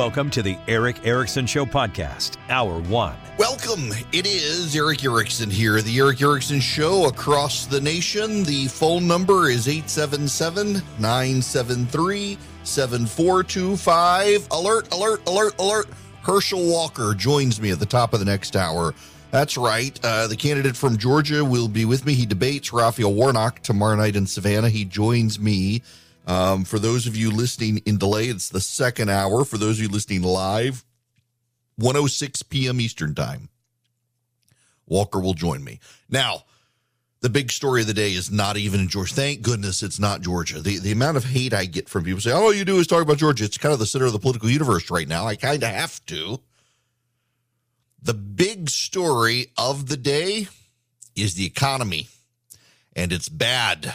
Welcome to the Eric Erickson Show podcast, Hour 1. Welcome. It is Eric Erickson here, the Eric Erickson Show across the nation. The phone number is 877-973-7425. Alert, alert, alert, alert. Herschel Walker joins me at the top of the next hour. That's right. The candidate from Georgia will be with me. He debates Raphael Warnock tomorrow night in Savannah. He joins me. For those of you listening in delay, it's the second hour. For those of you listening live, 1:06 p.m. Eastern time, Walker will join me. Now, the big story of the day is not even in Georgia. Thank goodness it's not Georgia. The amount of hate I get from people saying, all you do is talk about Georgia. It's kind of the center of the political universe right now. I kind of have to. The big story of the day is the economy, and it's bad.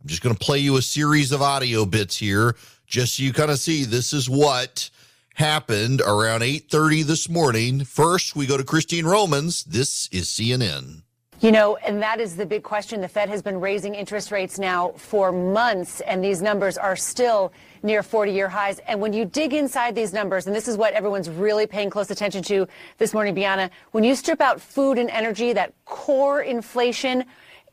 I'm just going to play you a series of audio bits here just so you kind of see this is what happened around 8:30 this morning. First, we go to Christine Romans. This is CNN. You know, and that is the big question. The Fed has been raising interest rates now for months, and these numbers are still near 40-year highs. And when you dig inside these numbers, and this is what everyone's really paying close attention to this morning, Bianna, when you strip out food and energy, that core inflation,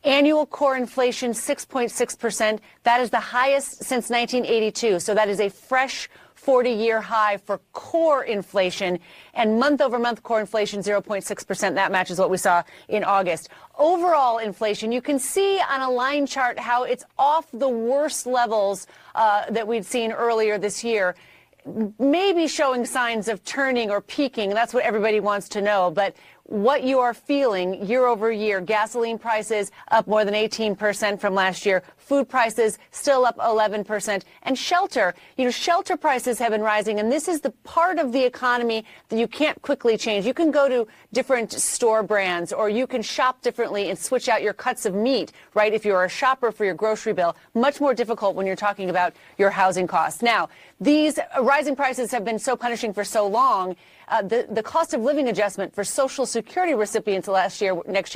annual core inflation, 6.6%. That is the highest since 1982. So that is a fresh 40-year high for core inflation. And month-over-month core inflation, 0.6%. That matches what we saw in August. Overall inflation, you can see on a line chart how it's off the worst levels that we'd seen earlier this year. Maybe showing signs of turning or peaking. That's what everybody wants to know. But what you are feeling year over year, gasoline prices up more than 18% from last year, food prices still up 11%, and shelter. You know, shelter prices have been rising, and this is the part of the economy that you can't quickly change. You can go to different store brands, or you can shop differently and switch out your cuts of meat, right, if you're a shopper for your grocery bill. Much more difficult when you're talking about your housing costs. Now, these rising prices have been so punishing for so long. The cost of living adjustment for Social Security recipients next year,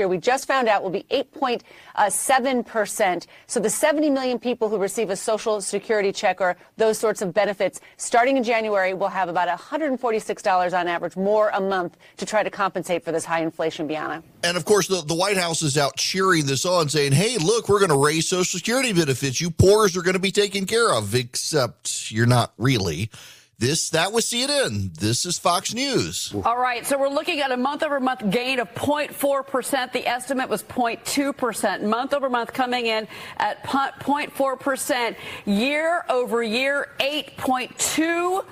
we just found out, will be 8.7%. So the 70 million people who receive a Social Security check or those sorts of benefits, starting in January, will have about $146 on average more a month to try to compensate for this high inflation, Bianna. And, of course, the White House is out cheering this on, saying, hey, look, we're going to raise Social Security benefits. You poors are going to be taken care of, except you're not really. That was CNN. This is Fox News. All right, so we're looking at a month-over-month gain of 0.4%. The estimate was 0.2%. Month-over-month coming in at 0.4%. Year-over-year, 8.2%.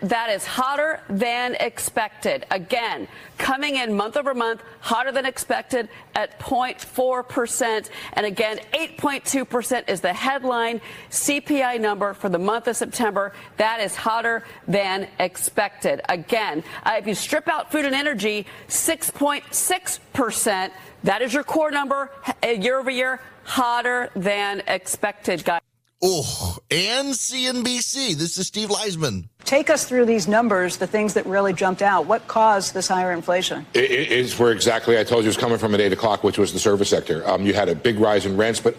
That is hotter than expected. Again, coming in month over month, hotter than expected at 0.4%. And again, 8.2% is the headline CPI number for the month of September. That is hotter than expected. Again, if you strip out food and energy, 6.6%. That is your core number year over year, hotter than expected, guys. Oh, and CNBC. This is Steve Liesman. Take us through these numbers, the things that really jumped out. What caused this higher inflation? It is where exactly I told you it was coming from at 8 o'clock, which was the service sector. You had a big rise in rents, but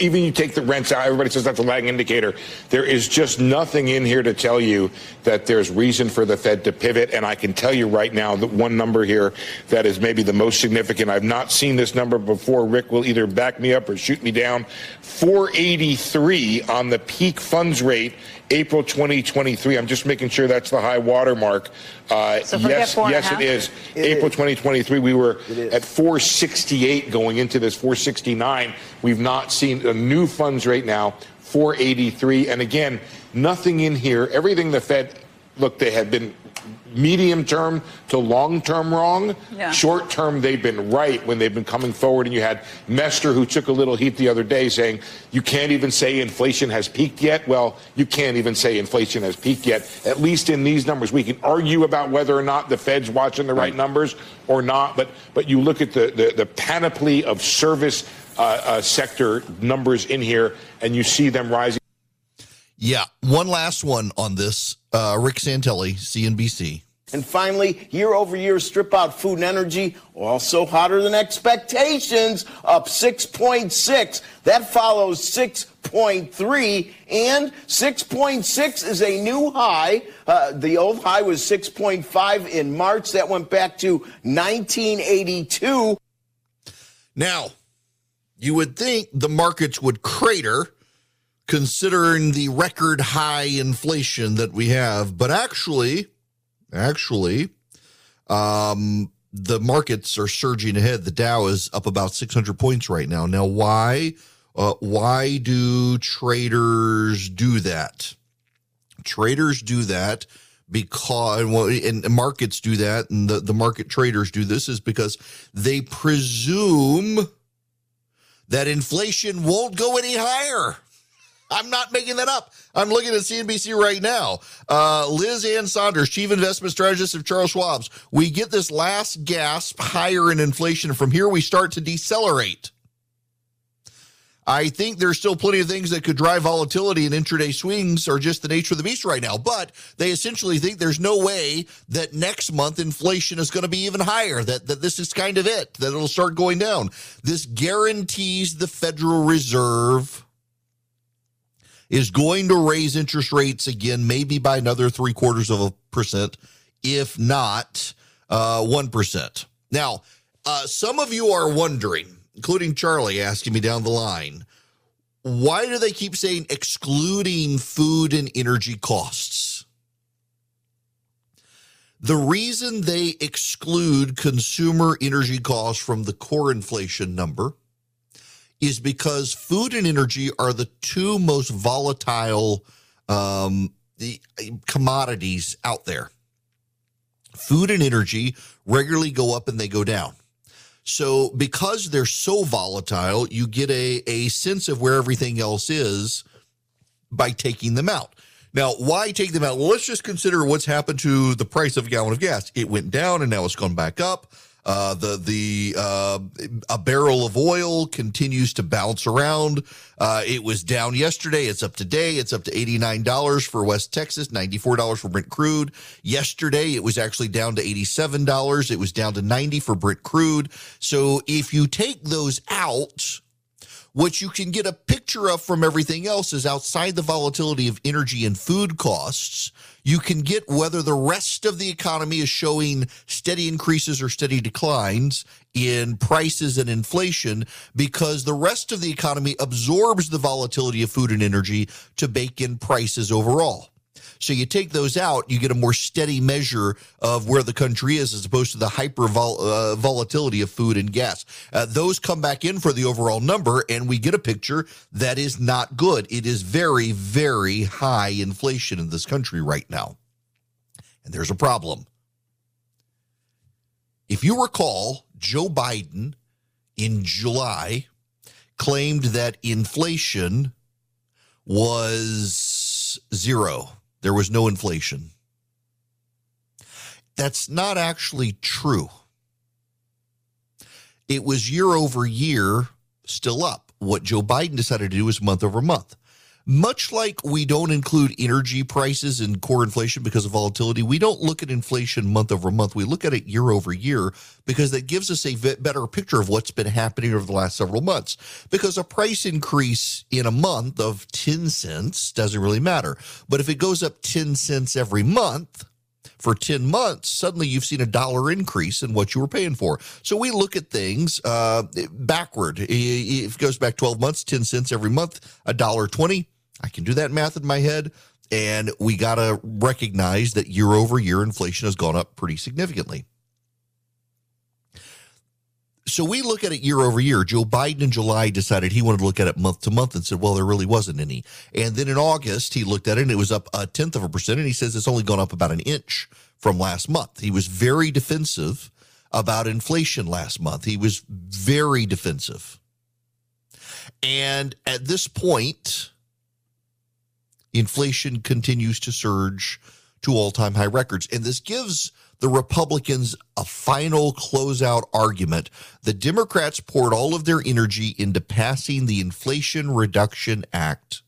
even you take the rents out, everybody says that's a lagging indicator. There is just nothing in here to tell you that there's reason for the Fed to pivot. And I can tell you right now that one number here that is maybe the most significant. I've not seen this number before. Rick will either back me up or shoot me down. 483. On the peak funds rate, April 2023. I'm just making sure that's the high watermark. So yes, it is. April 2023, we were at 468 going into this, 469. We've not seen a new funds rate now, 483. And again, nothing in here. Everything the Fed, look, they have been medium-term to long-term wrong. Yeah. Short-term, they've been right when they've been coming forward. And you had Lester, who took a little heat the other day, saying, you can't even say inflation has peaked yet. Well, you can't even say inflation has peaked yet, at least in these numbers. We can argue about whether or not the Fed's watching the right numbers or not, but you look at the panoply of service sector numbers in here, and you see them rising. Yeah, one last one on this. Rick Santelli, CNBC. And finally, year-over-year strip-out food and energy, also hotter than expectations, up 6.6. That follows 6.3, and 6.6 is a new high. The old high was 6.5 in March. That went back to 1982. Now, you would think the markets would crater considering the record high inflation that we have, but actually, the markets are surging ahead. The Dow is up about 600 points right now. Now, why do traders do that? Traders do that because, and markets do that, and the market traders do this is because they presume that inflation won't go any higher. I'm not making that up. I'm looking at CNBC right now. Liz Ann Saunders, chief investment strategist of Charles Schwab. We get this last gasp higher in inflation. From here, we start to decelerate. I think there's still plenty of things that could drive volatility, and intraday swings are just the nature of the beast right now. But they essentially think there's no way that next month inflation is going to be even higher, that this is kind of it, that it'll start going down. This guarantees the Federal Reserve is going to raise interest rates again, maybe by another 0.75%, if not 1%. Now, some of you are wondering, including Charlie asking me down the line, why do they keep saying excluding food and energy costs? The reason they exclude consumer energy costs from the core inflation number is because food and energy are the two most volatile commodities out there. Food and energy regularly go up and they go down. So because they're so volatile, you get a sense of where everything else is by taking them out. Now, why take them out? Well, let's just consider what's happened to the price of a gallon of gas. It went down and now it's gone back up. A barrel of oil continues to bounce around. It was down yesterday. It's up today. It's up to $89 for West Texas, $94 for Brent crude. Yesterday, it was actually down to $87. It was down to $90 for Brent crude. So if you take those out, what you can get a picture of from everything else is outside the volatility of energy and food costs, you can get whether the rest of the economy is showing steady increases or steady declines in prices and inflation, because the rest of the economy absorbs the volatility of food and energy to bake in prices overall. So you take those out, you get a more steady measure of where the country is as opposed to the hyper-volatility of food and gas. Those come back in for the overall number, and we get a picture that is not good. It is very, very high inflation in this country right now. And there's a problem. If you recall, Joe Biden in July claimed that inflation was zero. There was no inflation. That's not actually true. It was year over year still up. What Joe Biden decided to do was month over month. Much like we don't include energy prices in core inflation because of volatility, we don't look at inflation month over month. We look at it year over year because that gives us a better picture of what's been happening over the last several months. Because a price increase in a month of 10 cents doesn't really matter. But if it goes up 10 cents every month for 10 months, suddenly you've seen a dollar increase in what you were paying for. So we look at things backward. If it goes back 12 months, 10 cents every month, $1.20. I can do that math in my head, and we got to recognize that year over year inflation has gone up pretty significantly. So we look at it year over year. Joe Biden in July decided he wanted to look at it month to month and said, well, there really wasn't any. And then in August, he looked at it and it was up 0.1%, and he says it's only gone up about an inch from last month. He was very defensive about inflation last month. He was very defensive. And at this point, inflation continues to surge to all-time high records. And this gives the Republicans a final closeout argument. The Democrats poured all of their energy into passing the Inflation Reduction Act.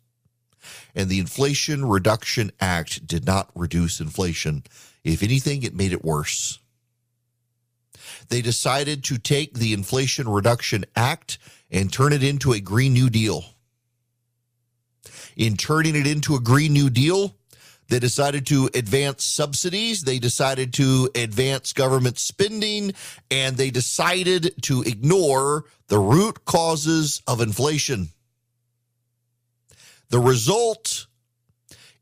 And the Inflation Reduction Act did not reduce inflation. If anything, it made it worse. They decided to take the Inflation Reduction Act and turn it into a Green New Deal. In turning it into a Green New Deal, they decided to advance subsidies, they decided to advance government spending, and they decided to ignore the root causes of inflation. The result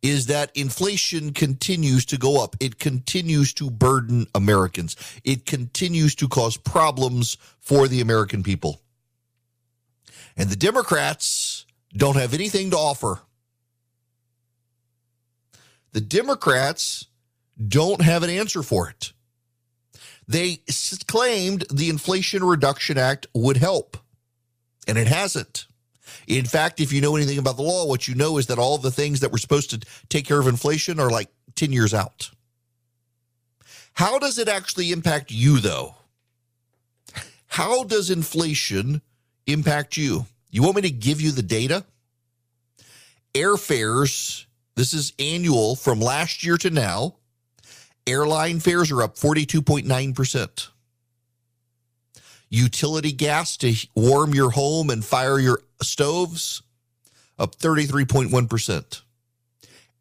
is that inflation continues to go up. It continues to burden Americans. It continues to cause problems for the American people. And the Democrats don't have anything to offer. The Democrats don't have an answer for it. They claimed the Inflation Reduction Act would help, and it hasn't. In fact, if you know anything about the law, what you know is that all the things that were supposed to take care of inflation are like 10 years out. How does it actually impact you, though? How does inflation impact you? You want me to give you the data? Airfares, this is annual from last year to now, airline fares are up 42.9%. Utility gas to warm your home and fire your stoves, up 33.1%.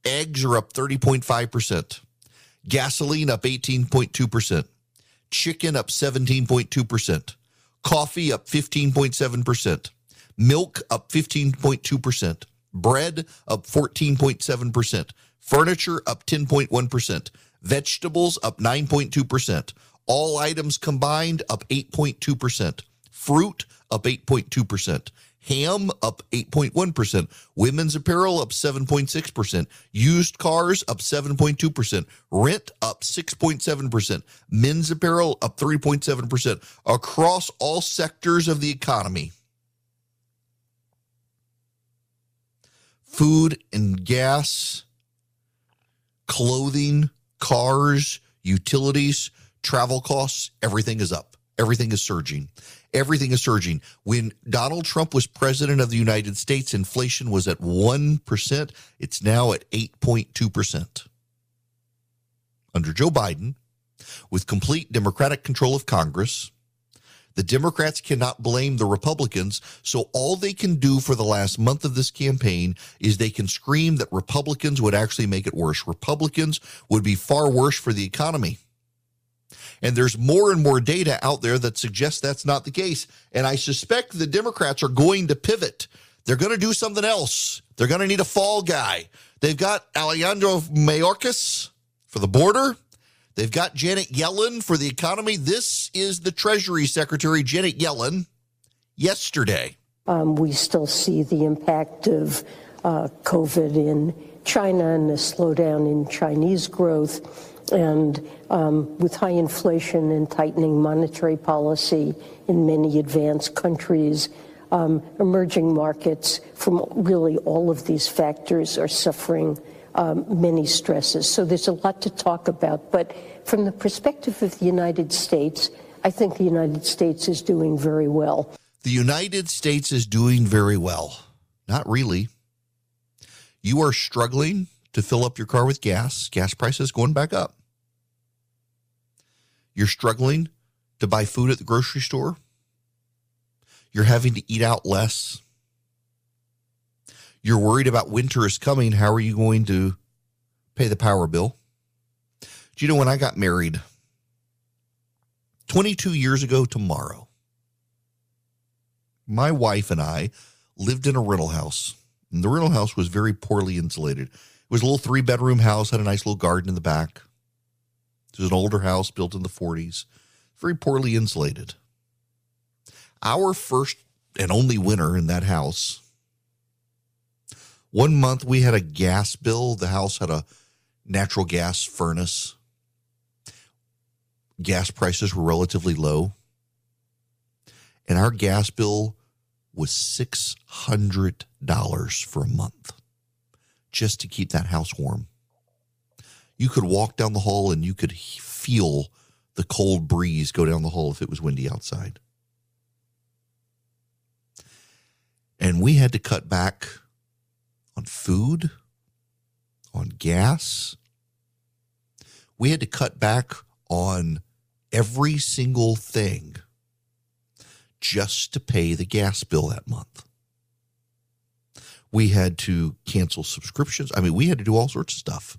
Eggs are up 30.5%. Gasoline up 18.2%. Chicken up 17.2%. Coffee up 15.7%. Milk up 15.2%. Bread up 14.7%. Furniture up 10.1%. Vegetables up 9.2%. All items combined up 8.2%. Fruit up 8.2%. Ham up 8.1%. Women's apparel up 7.6%. Used cars up 7.2%. Rent up 6.7%. Men's apparel up 3.7%. Across all sectors of the economy. Food and gas, clothing, cars, utilities, travel costs, everything is up. Everything is surging. Everything is surging. When Donald Trump was president of the United States, inflation was at 1%. It's now at 8.2%. Under Joe Biden, with complete Democratic control of Congress, the Democrats cannot blame the Republicans, so all they can do for the last month of this campaign is they can scream that Republicans would actually make it worse. Republicans would be far worse for the economy. And there's more and more data out there that suggests that's not the case. And I suspect the Democrats are going to pivot. They're going to do something else. They're going to need a fall guy. They've got Alejandro Mayorkas for the border. They've got Janet Yellen for the economy. This is the Treasury Secretary, Janet Yellen, yesterday. We still see the impact of COVID in China and the slowdown in Chinese growth. And with high inflation and tightening monetary policy in many advanced countries, emerging markets from really all of these factors are suffering many stresses. So there's a lot to talk about. But from the perspective of the United States, I think the United States is doing very well. The United States is doing very well. Not really. You are struggling to fill up your car with gas. Gas prices going back up. You're struggling to buy food at the grocery store. You're having to eat out less. You're worried about winter is coming. How are you going to pay the power bill? Do you know when I got married 22 years ago tomorrow, my wife and I lived in a rental house, and the rental house was very poorly insulated. It was a little 3-bedroom house, had a nice little garden in the back. It was an older house built in the 40s, very poorly insulated. Our first and only winter in that house, 1 month we had a gas bill. The house had a natural gas furnace. Gas prices were relatively low. And our gas bill was $600 for a month just to keep that house warm. You could walk down the hall and you could feel the cold breeze go down the hall if it was windy outside. And we had to cut back on food, on gas. We had to cut back on every single thing just to pay the gas bill that month. We had to cancel subscriptions. I mean, we had to do all sorts of stuff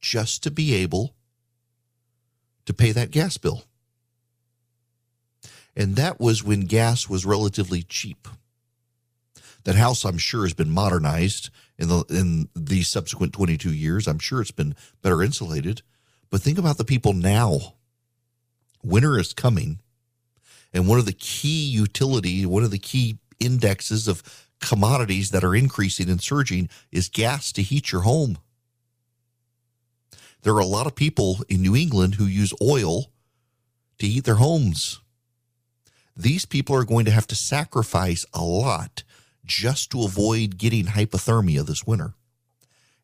just to be able to pay that gas bill. And that was when gas was relatively cheap. That house, I'm sure, has been modernized in the subsequent 22 years. I'm sure it's been better insulated. But think about the people now. Winter is coming, and one of the key utility, one of the key indexes of commodities that are increasing and surging is gas to heat your home. There are a lot of people in New England who use oil to heat their homes. These people are going to have to sacrifice a lot just to avoid getting hypothermia this winter.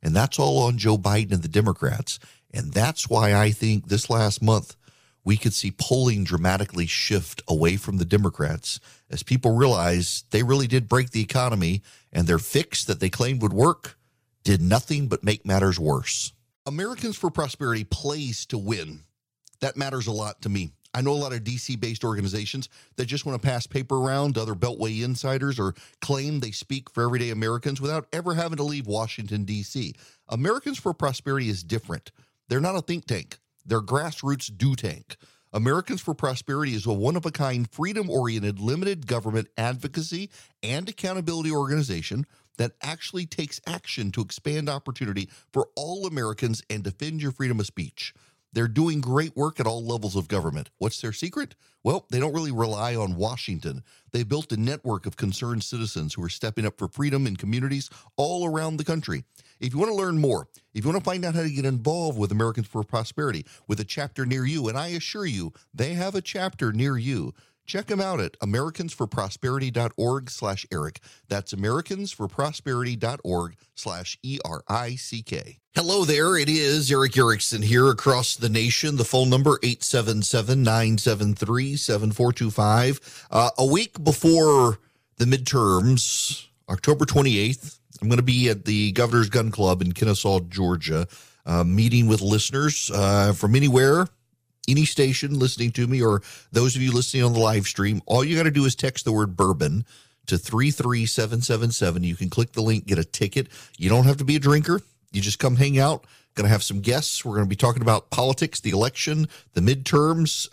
And that's all on Joe Biden and the Democrats. And that's why I think this last month we could see polling dramatically shift away from the Democrats as people realize they really did break the economy, and their fix that they claimed would work did nothing but make matters worse. Americans for Prosperity plays to win. That matters a lot to me. I know a lot of D.C.-based organizations that just want to pass paper around to other Beltway insiders or claim they speak for everyday Americans without ever having to leave Washington, D.C. Americans for Prosperity is different. They're not a think tank. They're grassroots do tank. Americans for Prosperity is a one-of-a-kind, freedom-oriented, limited government advocacy and accountability organization that actually takes action to expand opportunity for all Americans and defend your freedom of speech. They're doing great work at all levels of government. What's their secret? Well, they don't really rely on Washington. They built a network of concerned citizens who are stepping up for freedom in communities all around the country. If you want to learn more, if you want to find out how to get involved with Americans for Prosperity with a chapter near you, and I assure you, they have a chapter near you, check them out at americansforprosperity.org/Eric. That's americansforprosperity.org/ERICK. Hello there. It is Eric Erickson here across the nation. The phone number, 877-973-7425. A week before the midterms, October 28th, I'm going to be at the Governor's Gun Club in Kennesaw, Georgia, meeting with listeners from anywhere, any station listening to me, or those of you listening on the live stream. All you got to do is text the word bourbon to 33777. You can click the link, get a ticket. You don't have to be a drinker. You just come hang out. Going to have some guests. We're going to be talking about politics, the election, the midterms.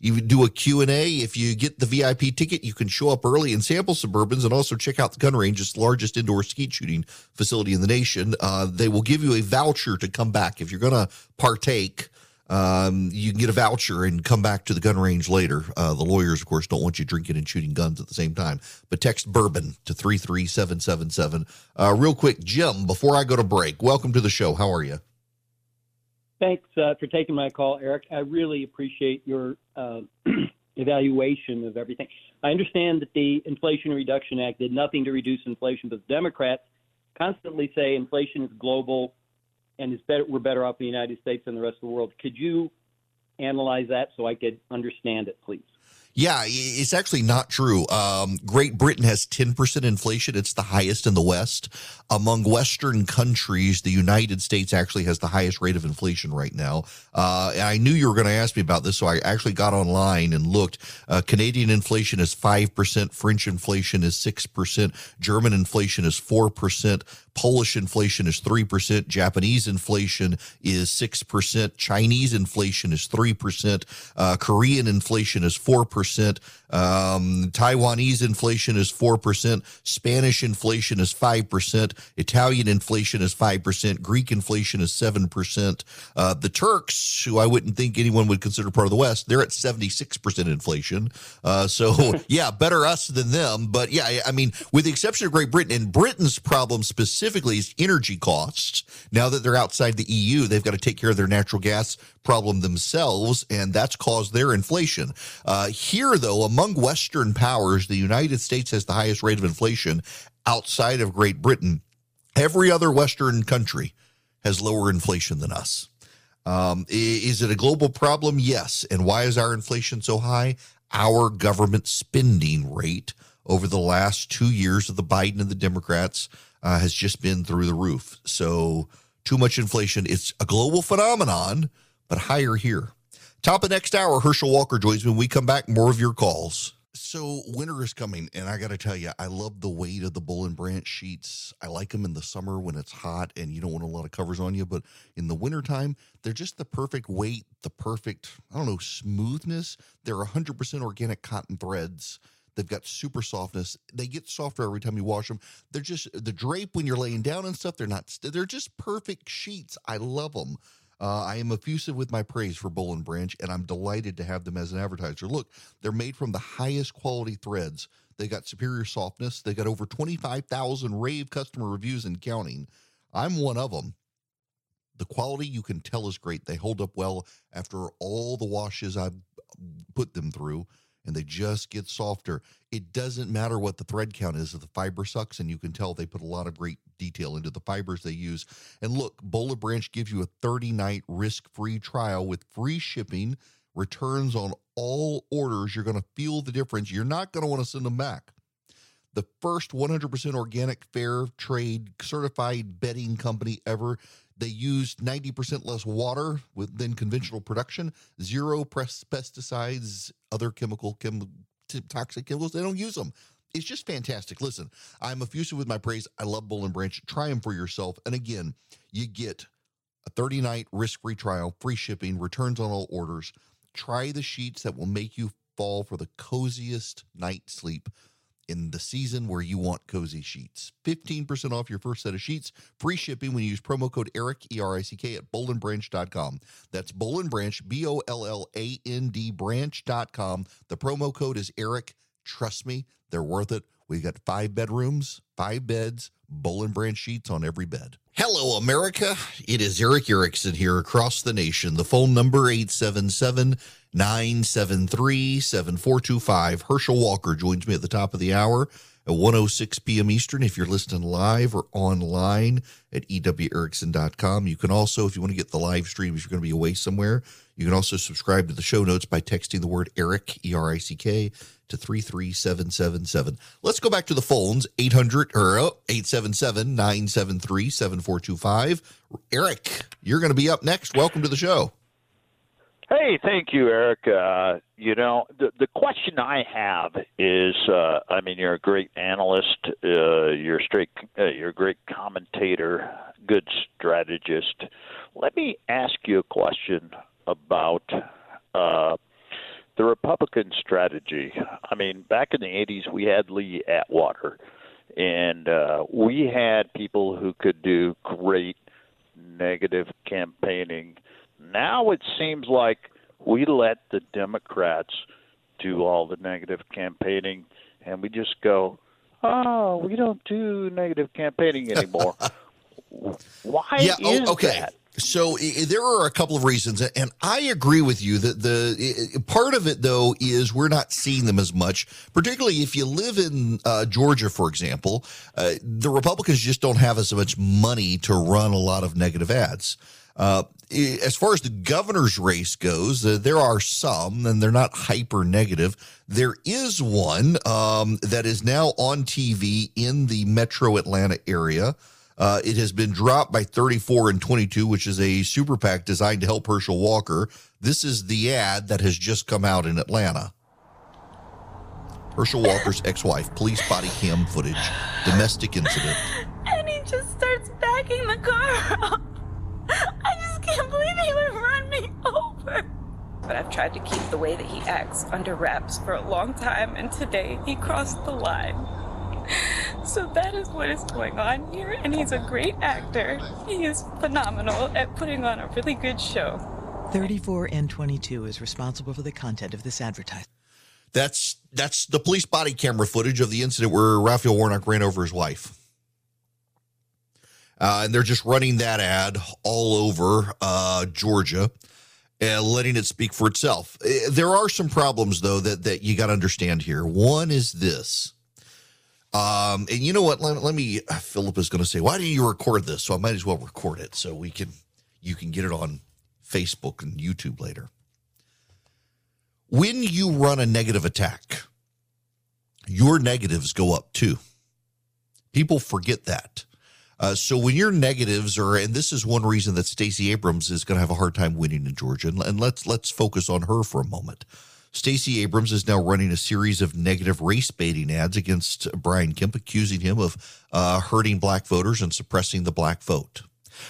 You do a Q&A. If you get the VIP ticket, you can show up early and sample Suburbans, and also check out the gun range. It's the largest indoor skeet shooting facility in the nation. They will give you a voucher to come back. If you're going to partake, you can get a voucher and come back to the gun range later. The lawyers, of course, don't want you drinking and shooting guns at the same time. But text bourbon to 33777. Real quick, Jim, before I go to break, welcome to the show. How are you? Thanks for taking my call, Eric. I really appreciate your evaluation of everything. I understand that the Inflation Reduction Act did nothing to reduce inflation, but the Democrats constantly say inflation is global and we're better off in the United States than the rest of the world. Could you analyze that so I could understand it, please? Yeah, it's actually not true. Great Britain has 10% inflation. It's the highest in the West. Among Western countries, the United States actually has the highest rate of inflation right now. I knew you were going to ask me about this, so I actually got online and looked. Canadian inflation is 5%. French inflation is 6%. German inflation is 4%. Polish inflation is 3%. Japanese inflation is 6%. Chinese inflation is 3%. Korean inflation is 4%. Taiwanese inflation is 4%. Spanish inflation is 5%. Italian inflation is 5%. Greek inflation is 7%. The Turks, who I wouldn't think anyone would consider part of the West, they're at 76% inflation. So, yeah, better us than them. But, yeah, I mean, with the exception of Great Britain, and Britain's problem specifically is energy costs. Now that they're outside the EU, they've got to take care of their natural gas problem themselves, and that's caused their inflation. Here, though, among Western powers, the United States has the highest rate of inflation outside of Great Britain. Every other Western country has lower inflation than us. Is it a global problem? Yes. And why is our inflation so high? Our government spending rate over the last 2 years of the Biden and the Democrats has just been through the roof. So too much inflation. It's a global phenomenon, but higher here. Top of next hour, Herschel Walker joins me. When we come back, more of your calls. So winter is coming, and I got to tell you, I love the weight of the Boll and Branch sheets. I like them in the summer when it's hot and you don't want a lot of covers on you, but in the wintertime, they're just the perfect weight, the perfect, I don't know, smoothness. They're 100% organic cotton threads. They've got super softness. They get softer every time you wash them. They're just, the drape when you're laying down and stuff, they're just perfect sheets. I love them. I am effusive with my praise for Boll and Branch, and I'm delighted to have them as an advertiser. Look, they're made from the highest quality threads. They got superior softness. They got over 25,000 rave customer reviews and counting. I'm one of them. The quality you can tell is great. They hold up well after all the washes I've put them through, and they just get softer. It doesn't matter what the thread count is if the fiber sucks, and you can tell they put a lot of great detail into the fibers they use. And look, Boll and Branch gives you a 30-night risk-free trial with free shipping, returns on all orders. You're going to feel the difference. You're not going to want to send them back. The first 100% organic, fair trade, certified bedding company ever. They used 90% less water than conventional production, zero pesticides, other toxic chemicals. They don't use them. It's just fantastic. Listen, I'm effusive with my praise. I love Boll and Branch. Try them for yourself. And again, you get a 30-night risk-free trial, free shipping, returns on all orders. Try the sheets that will make you fall for the coziest night sleep in the season where you want cozy sheets. 15% off your first set of sheets. Free shipping when you use promo code ERICK, E-R-I-C-K, at bollandbranch.com. That's Boll and Branch, B-O-L-L-A-N-D, branch.com. The promo code is ERICK. Trust me, they're worth it. We've got 5 bedrooms, 5 beds, Boll and Branch sheets on every bed. Hello, America. It is Eric Erickson here across the nation. The phone number, 877-973-7425. Herschel Walker joins me at the top of the hour at 1:06 p.m. Eastern. If you're listening live or online at ewerickson.com, you can also, if you want to get the live stream, if you're going to be away somewhere, you can also subscribe to the show notes by texting the word ERICK, E-R-I-C-K, to 33777. Let's go back to the phones, 877-973-7425. Eric, you're going to be up next. Welcome to the show. Hey, thank you, Eric. You know, the question I have is, I mean, you're a great analyst, you're a great commentator, good strategist. Let me ask you a question about the Republican strategy. I mean, back in the 80s, we had Lee Atwater, and we had people who could do great negative campaigning. Now it seems like we let the Democrats do all the negative campaigning, and we just go, oh, we don't do negative campaigning anymore. Why is that? So there are a couple of reasons, and I agree with you that the part of it, though, is we're not seeing them as much, particularly if you live in Georgia, for example. The Republicans just don't have as much money to run a lot of negative ads. As far as the governor's race goes, there are some, and they're not hyper negative. There is one that is now on TV in the metro Atlanta area. It has been dropped by 34 and 22, which is a super PAC designed to help Herschel Walker. This is the ad that has just come out in Atlanta. Herschel Walker's ex-wife, police body cam footage, domestic incident. And he just starts backing the car up. I just can't believe he would run me over. But I've tried to keep the way that he acts under wraps for a long time, and today he crossed the line. So that is what is going on here, and he's a great actor. He is phenomenal at putting on a really good show. 34 and 22 is responsible for the content of this advertisement. That's the police body camera footage of the incident where Raphael Warnock ran over his wife. And they're just running that ad all over Georgia and letting it speak for itself. There are some problems, though, that you got to understand here. One is this. And you know what? Let me Philip is going to say, why didn't you record this? So I might as well record it so you can get it on Facebook and YouTube later. When you run a negative attack, your negatives go up too. People forget that. So when your negatives are, and this is one reason that Stacey Abrams is going to have a hard time winning in Georgia, and let's focus on her for a moment. Stacey Abrams is now running a series of negative race baiting ads against Brian Kemp, accusing him of hurting black voters and suppressing the black vote.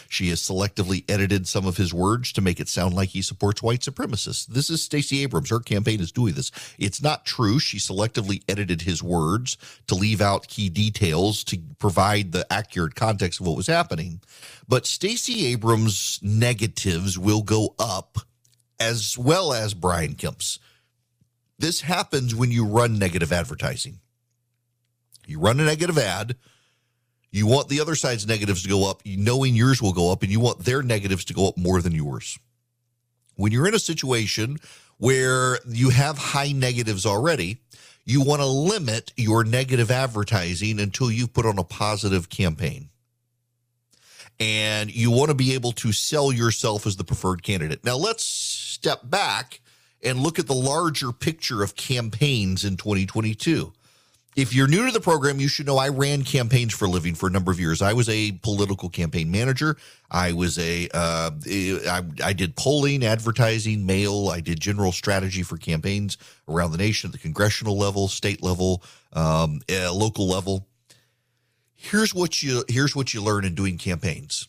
She has selectively edited some of his words to make it sound like he supports white supremacists. This is Stacey Abrams. Her campaign is doing this. It's not true. She selectively edited his words to leave out key details to provide the accurate context of what was happening. But Stacey Abrams' negatives will go up as well as Brian Kemp's. This happens when you run negative advertising. You run a negative ad. You want the other side's negatives to go up, knowing yours will go up, and you want their negatives to go up more than yours. When you're in a situation where you have high negatives already, you want to limit your negative advertising until you put on a positive campaign. And you want to be able to sell yourself as the preferred candidate. Now, let's step back and look at the larger picture of campaigns in 2022. If you're new to the program, you should know I ran campaigns for a living for a number of years. I was a political campaign manager. I was I did polling, advertising, mail. I did general strategy for campaigns around the nation, at the congressional level, state level, local level. Here's what you learn in doing campaigns.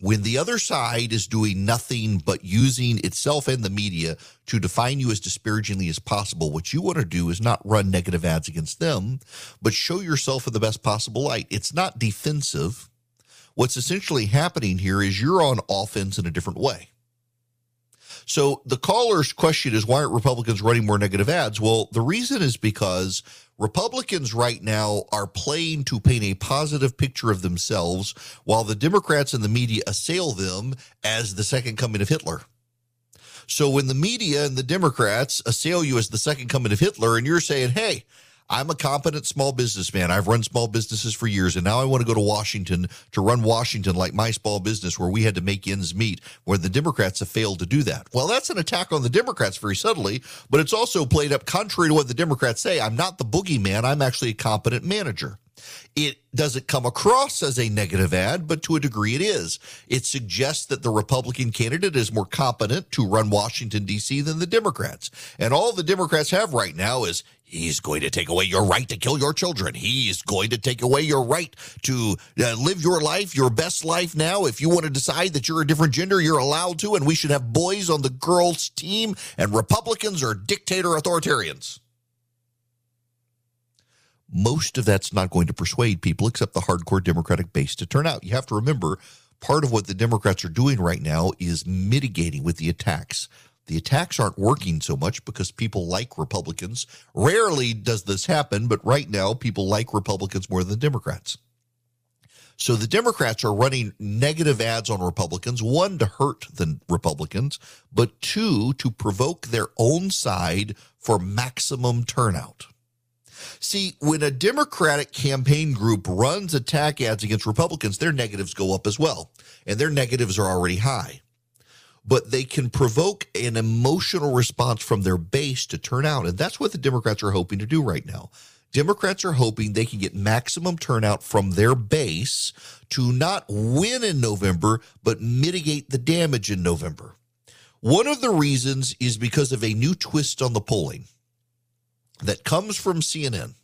When the other side is doing nothing but using itself and the media to define you as disparagingly as possible, what you want to do is not run negative ads against them, but show yourself in the best possible light. It's not defensive. What's essentially happening here is you're on offense in a different way. So the caller's question is, why aren't Republicans running more negative ads? Well, the reason is because Republicans right now are playing to paint a positive picture of themselves while the Democrats and the media assail them as the second coming of Hitler. So when the media and the Democrats assail you as the second coming of Hitler and you're saying, hey, I'm a competent small businessman. I've run small businesses for years, and now I want to go to Washington to run Washington like my small business where we had to make ends meet, where the Democrats have failed to do that. Well, that's an attack on the Democrats very subtly, but it's also played up contrary to what the Democrats say. I'm not the boogeyman. I'm actually a competent manager. It doesn't come across as a negative ad, but to a degree it is. It suggests that the Republican candidate is more competent to run Washington, D.C. than the Democrats. And all the Democrats have right now is he's going to take away your right to kill your children. He's going to take away your right to live your life, your best life now. If you want to decide that you're a different gender, you're allowed to, and we should have boys on the girls' team, and Republicans are dictator authoritarians. Most of that's not going to persuade people except the hardcore Democratic base to turn out. You have to remember, part of what the Democrats are doing right now is mitigating with the attacks. The attacks aren't working so much because people like Republicans. Rarely does this happen, but right now people like Republicans more than Democrats. So the Democrats are running negative ads on Republicans, one, to hurt the Republicans, but two, to provoke their own side for maximum turnout. See, when a Democratic campaign group runs attack ads against Republicans, their negatives go up as well, and their negatives are already high. But they can provoke an emotional response from their base to turn out, and that's what the Democrats are hoping to do right now. Democrats are hoping they can get maximum turnout from their base to not win in November, but mitigate the damage in November. One of the reasons is because of a new twist on the polling that comes from CNN,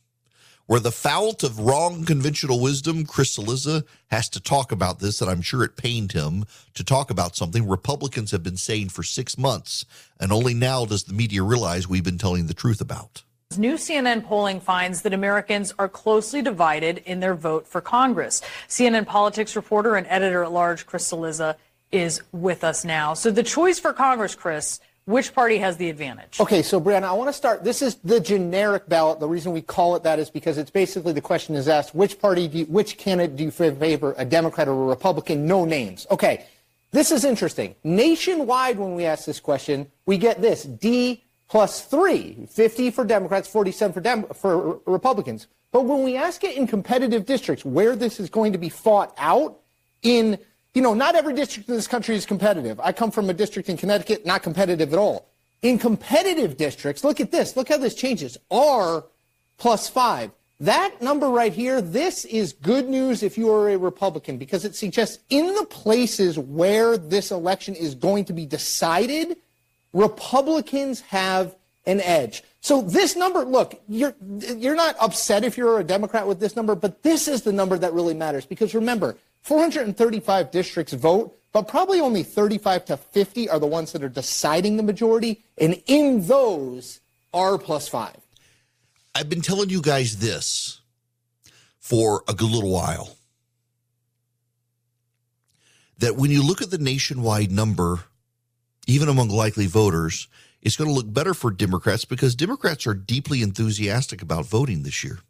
where the fount of wrong conventional wisdom, Chris Cillizza, has to talk about this, and I'm sure it pained him to talk about something Republicans have been saying for 6 months, and only now does the media realize we've been telling the truth about. New CNN polling finds that Americans are closely divided in their vote for Congress. CNN politics reporter and editor-at-large Chris Cillizza is with us now. So the choice for Congress, Chris, which party has the advantage? Okay, so, Brianna, I want to start. This is the generic ballot. The reason we call it that is because it's basically the question is asked, which candidate do you favor, a Democrat or a Republican? No names. Okay, this is interesting. Nationwide, when we ask this question, we get this, D+3, 50 for Democrats, 47 for Republicans. But when we ask it in competitive districts, where this is going to be fought out in, you know, not every district in this country is competitive. I come from a district in Connecticut, not competitive at all. In competitive districts, look at this. Look how this changes. R+5. That number right here, this is good news if you are a Republican, because it suggests in the places where this election is going to be decided, Republicans have an edge. So this number, look, you're not upset if you're a Democrat with this number, but this is the number that really matters. Because remember, 435 districts vote, but probably only 35 to 50 are the ones that are deciding the majority. And in those are +5. I've been telling you guys this for a good little while, that when you look at the nationwide number, even among likely voters, it's going to look better for Democrats because Democrats are deeply enthusiastic about voting this year.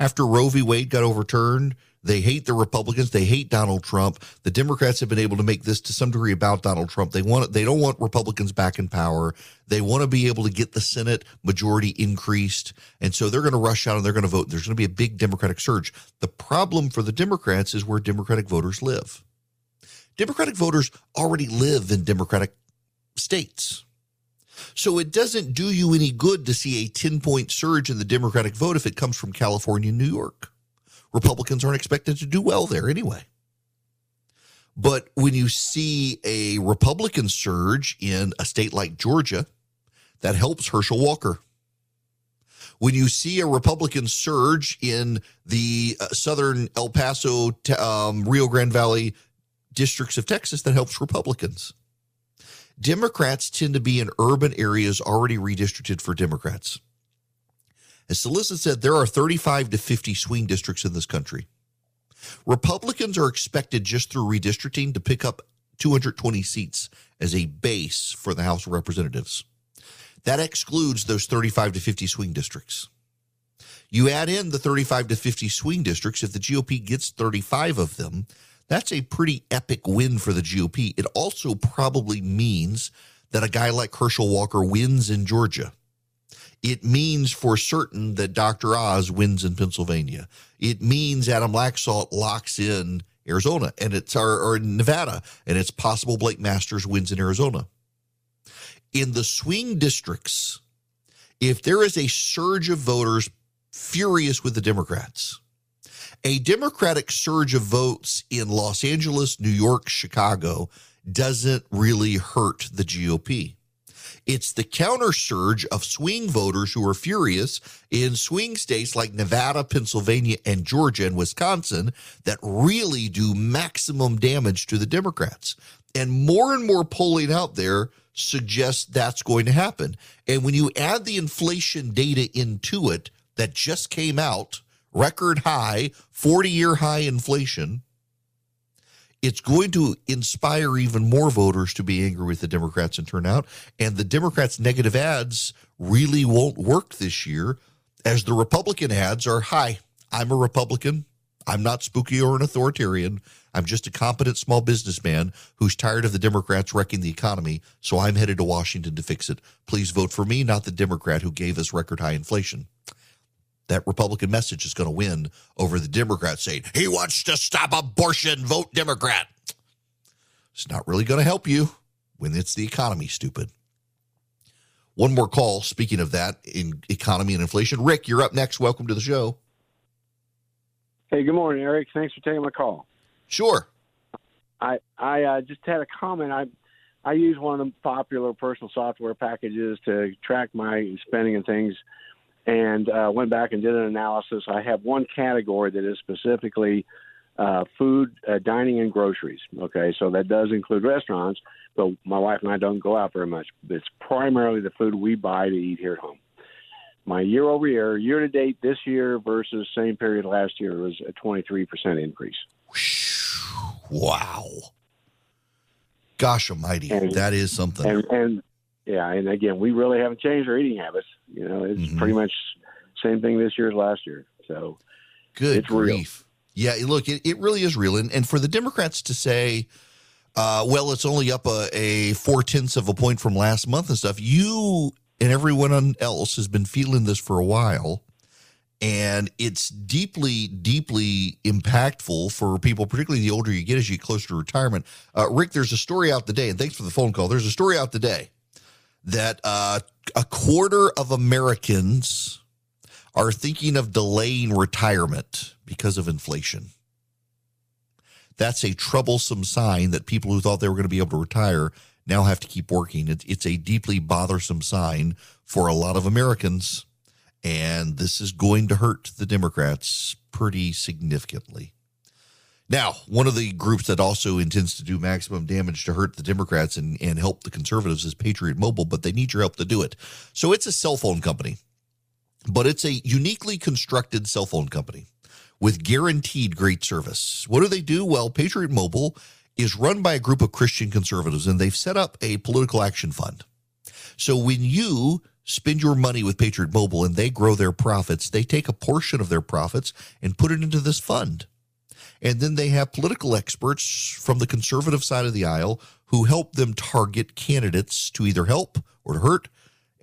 After Roe v. Wade got overturned, they hate the Republicans. They hate Donald Trump. The Democrats have been able to make this to some degree about Donald Trump. They don't want Republicans back in power. They want to be able to get the Senate majority increased. And so they're going to rush out and they're going to vote. There's going to be a big Democratic surge. The problem for the Democrats is where Democratic voters live. Democratic voters already live in Democratic states. So it doesn't do you any good to see a 10-point surge in the Democratic vote if it comes from California and New York. Republicans aren't expected to do well there anyway. But when you see a Republican surge in a state like Georgia, that helps Herschel Walker. When you see a Republican surge in the southern El Paso, Rio Grande Valley districts of Texas, that helps Republicans. Democrats tend to be in urban areas already redistricted for Democrats. As Cillizza said, there are 35 to 50 swing districts in this country. Republicans are expected just through redistricting to pick up 220 seats as a base for the House of Representatives. That excludes those 35 to 50 swing districts. You add in the 35 to 50 swing districts, if the GOP gets 35 of them, that's a pretty epic win for the GOP. It also probably means that a guy like Herschel Walker wins in Georgia. It means for certain that Dr. Oz wins in Pennsylvania. It means Adam Laxalt locks in Arizona and it's or Nevada, and it's possible Blake Masters wins in Arizona. In the swing districts, if there is a surge of voters furious with the Democrats, a Democratic surge of votes in Los Angeles, New York, Chicago doesn't really hurt the GOP. It's the counter surge of swing voters who are furious in swing states like Nevada, Pennsylvania, and Georgia and Wisconsin that really do maximum damage to the Democrats. And more polling out there suggests that's going to happen. And when you add the inflation data into it that just came out, record high, 40-year high inflation, it's going to inspire even more voters to be angry with the Democrats and turn out. And the Democrats' negative ads really won't work this year, as the Republican ads are, hi, I'm a Republican. I'm not spooky or an authoritarian. I'm just a competent small businessman who's tired of the Democrats wrecking the economy, so I'm headed to Washington to fix it. Please vote for me, not the Democrat who gave us record high inflation. That Republican message is going to win over the Democrats saying, he wants to stop abortion, vote Democrat. It's not really going to help you when it's the economy, stupid. One more call, speaking of that, in economy and inflation. Rick, you're up next. Welcome to the show. Hey, good morning, Eric. Thanks for taking my call. Sure. I just had a comment. I use one of the popular personal software packages to track my spending and things, and went back and did an analysis. I have one category that is specifically food, dining, and groceries. Okay, so that does include restaurants, but my wife and I don't go out very much. It's primarily the food we buy to eat here at home. My year-over-year, year-to-date this year versus same period last year was a 23% increase. Wow. Gosh almighty, that is something. Yeah, and again, we really haven't changed our eating habits. You know, it's pretty much same thing this year as last year. So good it's grief. Real. Yeah, look, it really is real. And for the Democrats to say, well, it's only up a 0.4 point from last month and stuff, you and everyone else has been feeling this for a while. And it's deeply, deeply impactful for people, particularly the older you get as you get closer to retirement. Rick, there's a story out today, and thanks for the phone call. There's a story out today that a quarter of Americans are thinking of delaying retirement because of inflation. That's a troublesome sign that people who thought they were going to be able to retire now have to keep working. It's a deeply bothersome sign for a lot of Americans, and this is going to hurt the Democrats pretty significantly. Now, one of the groups that also intends to do maximum damage to hurt the Democrats and help the conservatives is Patriot Mobile, but they need your help to do it. So it's a cell phone company, but it's a uniquely constructed cell phone company with guaranteed great service. What do they do? Well, Patriot Mobile is run by a group of Christian conservatives, and they've set up a political action fund. So when you spend your money with Patriot Mobile and they grow their profits, they take a portion of their profits and put it into this fund. And then they have political experts from the conservative side of the aisle who help them target candidates to either help or to hurt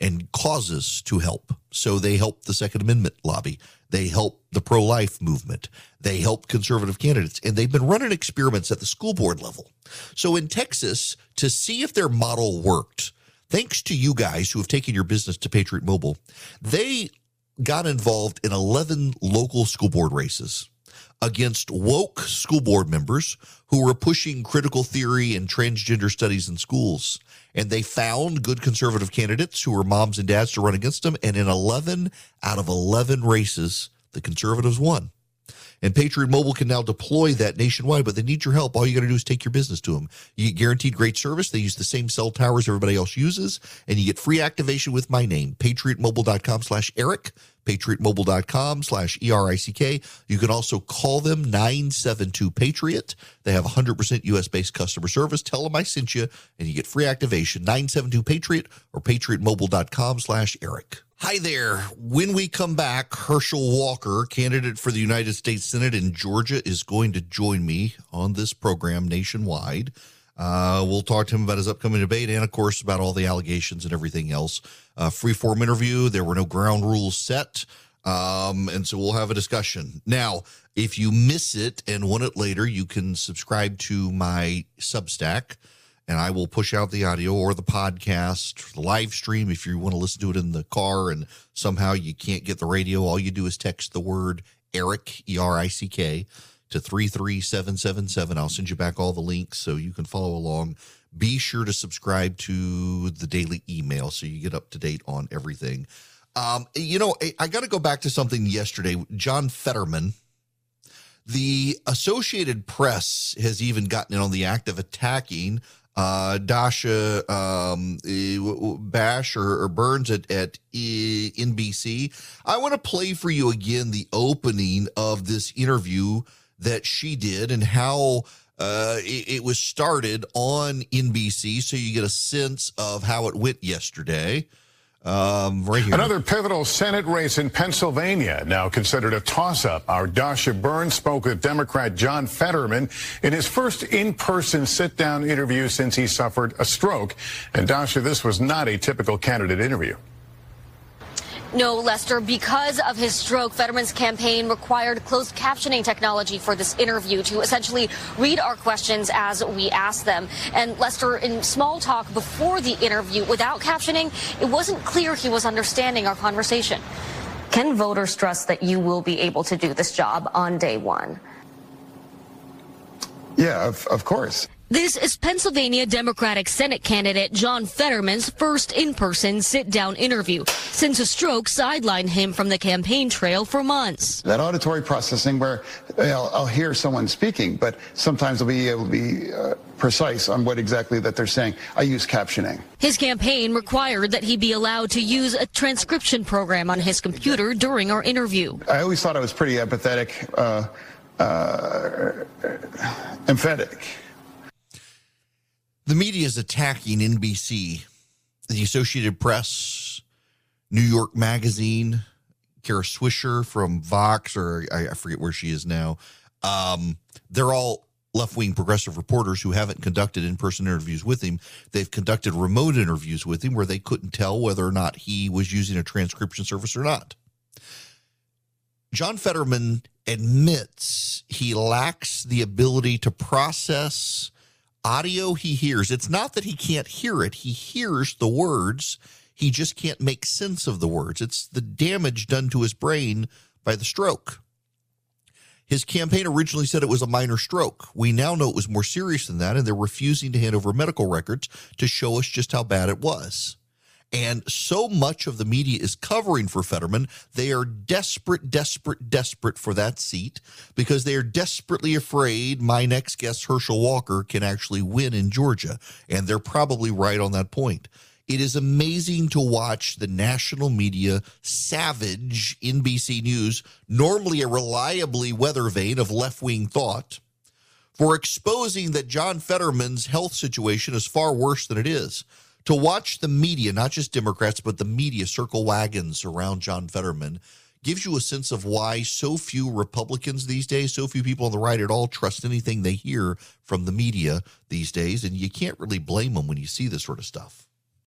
and causes to help. So they help the Second Amendment lobby. They help the pro-life movement. They help conservative candidates. And they've been running experiments at the school board level. So in Texas, to see if their model worked, thanks to you guys who have taken your business to Patriot Mobile, they got involved in 11 local school board races against woke school board members who were pushing critical theory and transgender studies in schools. And they found good conservative candidates who were moms and dads to run against them. And in 11 out of 11 races, the conservatives won. And Patriot Mobile can now deploy that nationwide, but they need your help. All you got to do is take your business to them. You get guaranteed great service. They use the same cell towers everybody else uses, and you get free activation with my name, patriotmobile.com/Eric, patriotmobile.com/ERICK. You can also call them 972-PATRIOT. They have 100% U.S.-based customer service. Tell them I sent you, and you get free activation, 972-PATRIOT or patriotmobile.com/Eric. Hi there. When we come back, Herschel Walker, candidate for the United States Senate in Georgia, is going to join me on this program nationwide. We'll talk to him about his upcoming debate and, of course, about all the allegations and everything else. Free-form interview. There were no ground rules set, and so we'll have a discussion. Now, if you miss it and want it later, you can subscribe to my Substack, and I will push out the audio or the podcast, the live stream. If you want to listen to it in the car and somehow you can't get the radio, all you do is text the word ERICK, E-R-I-C-K, to 33777. I'll send you back all the links so you can follow along. Be sure to subscribe to the daily email so you get up to date on everything. I got to go back to something yesterday. John Fetterman. The Associated Press has even gotten in on the act of attacking Dasha Bash or Burns at NBC. I want to play for you again the opening of this interview that she did and how it was started on NBC, so you get a sense of how it went yesterday. Right here. Another pivotal Senate race in Pennsylvania, now considered a toss-up. Our Dasha Burns spoke with Democrat John Fetterman in his first in-person sit-down interview since he suffered a stroke. And Dasha, this was not a typical candidate interview. No, Lester, because of his stroke, Fetterman's campaign required closed captioning technology for this interview to essentially read our questions as we ask them. And Lester, in small talk before the interview, without captioning, it wasn't clear he was understanding our conversation. Can voters trust that you will be able to do this job on day one? Yeah, of course. This is Pennsylvania Democratic Senate candidate John Fetterman's first in-person sit-down interview since a stroke sidelined him from the campaign trail for months. That auditory processing where I'll hear someone speaking, but sometimes I'll be able to be precise on what exactly that they're saying. I use captioning. His campaign required that he be allowed to use a transcription program on his computer during our interview. I always thought I was pretty empathetic, emphatic. The media is attacking NBC, the Associated Press, New York Magazine, Kara Swisher from Vox, or I forget where she is now. They're all left-wing progressive reporters who haven't conducted in-person interviews with him. They've conducted remote interviews with him where they couldn't tell whether or not he was using a transcription service or not. John Fetterman admits he lacks the ability to process audio he hears. It's not that he can't hear it. He hears the words. He just can't make sense of the words. It's the damage done to his brain by the stroke. His campaign originally said it was a minor stroke. We now know it was more serious than that, and they're refusing to hand over medical records to show us just how bad it was. And so much of the media is covering for Fetterman. They are desperate, desperate, desperate for that seat because they are desperately afraid my next guest, Herschel Walker, can actually win in Georgia. And they're probably right on that point. It is amazing to watch the national media savage NBC News, normally a reliably weather vane of left-wing thought, for exposing that John Fetterman's health situation is far worse than it is. To watch the media, not just Democrats, but the media circle wagons around John Fetterman gives you a sense of why so few Republicans these days, so few people on the right at all trust anything they hear from the media these days, and you can't really blame them when you see this sort of stuff.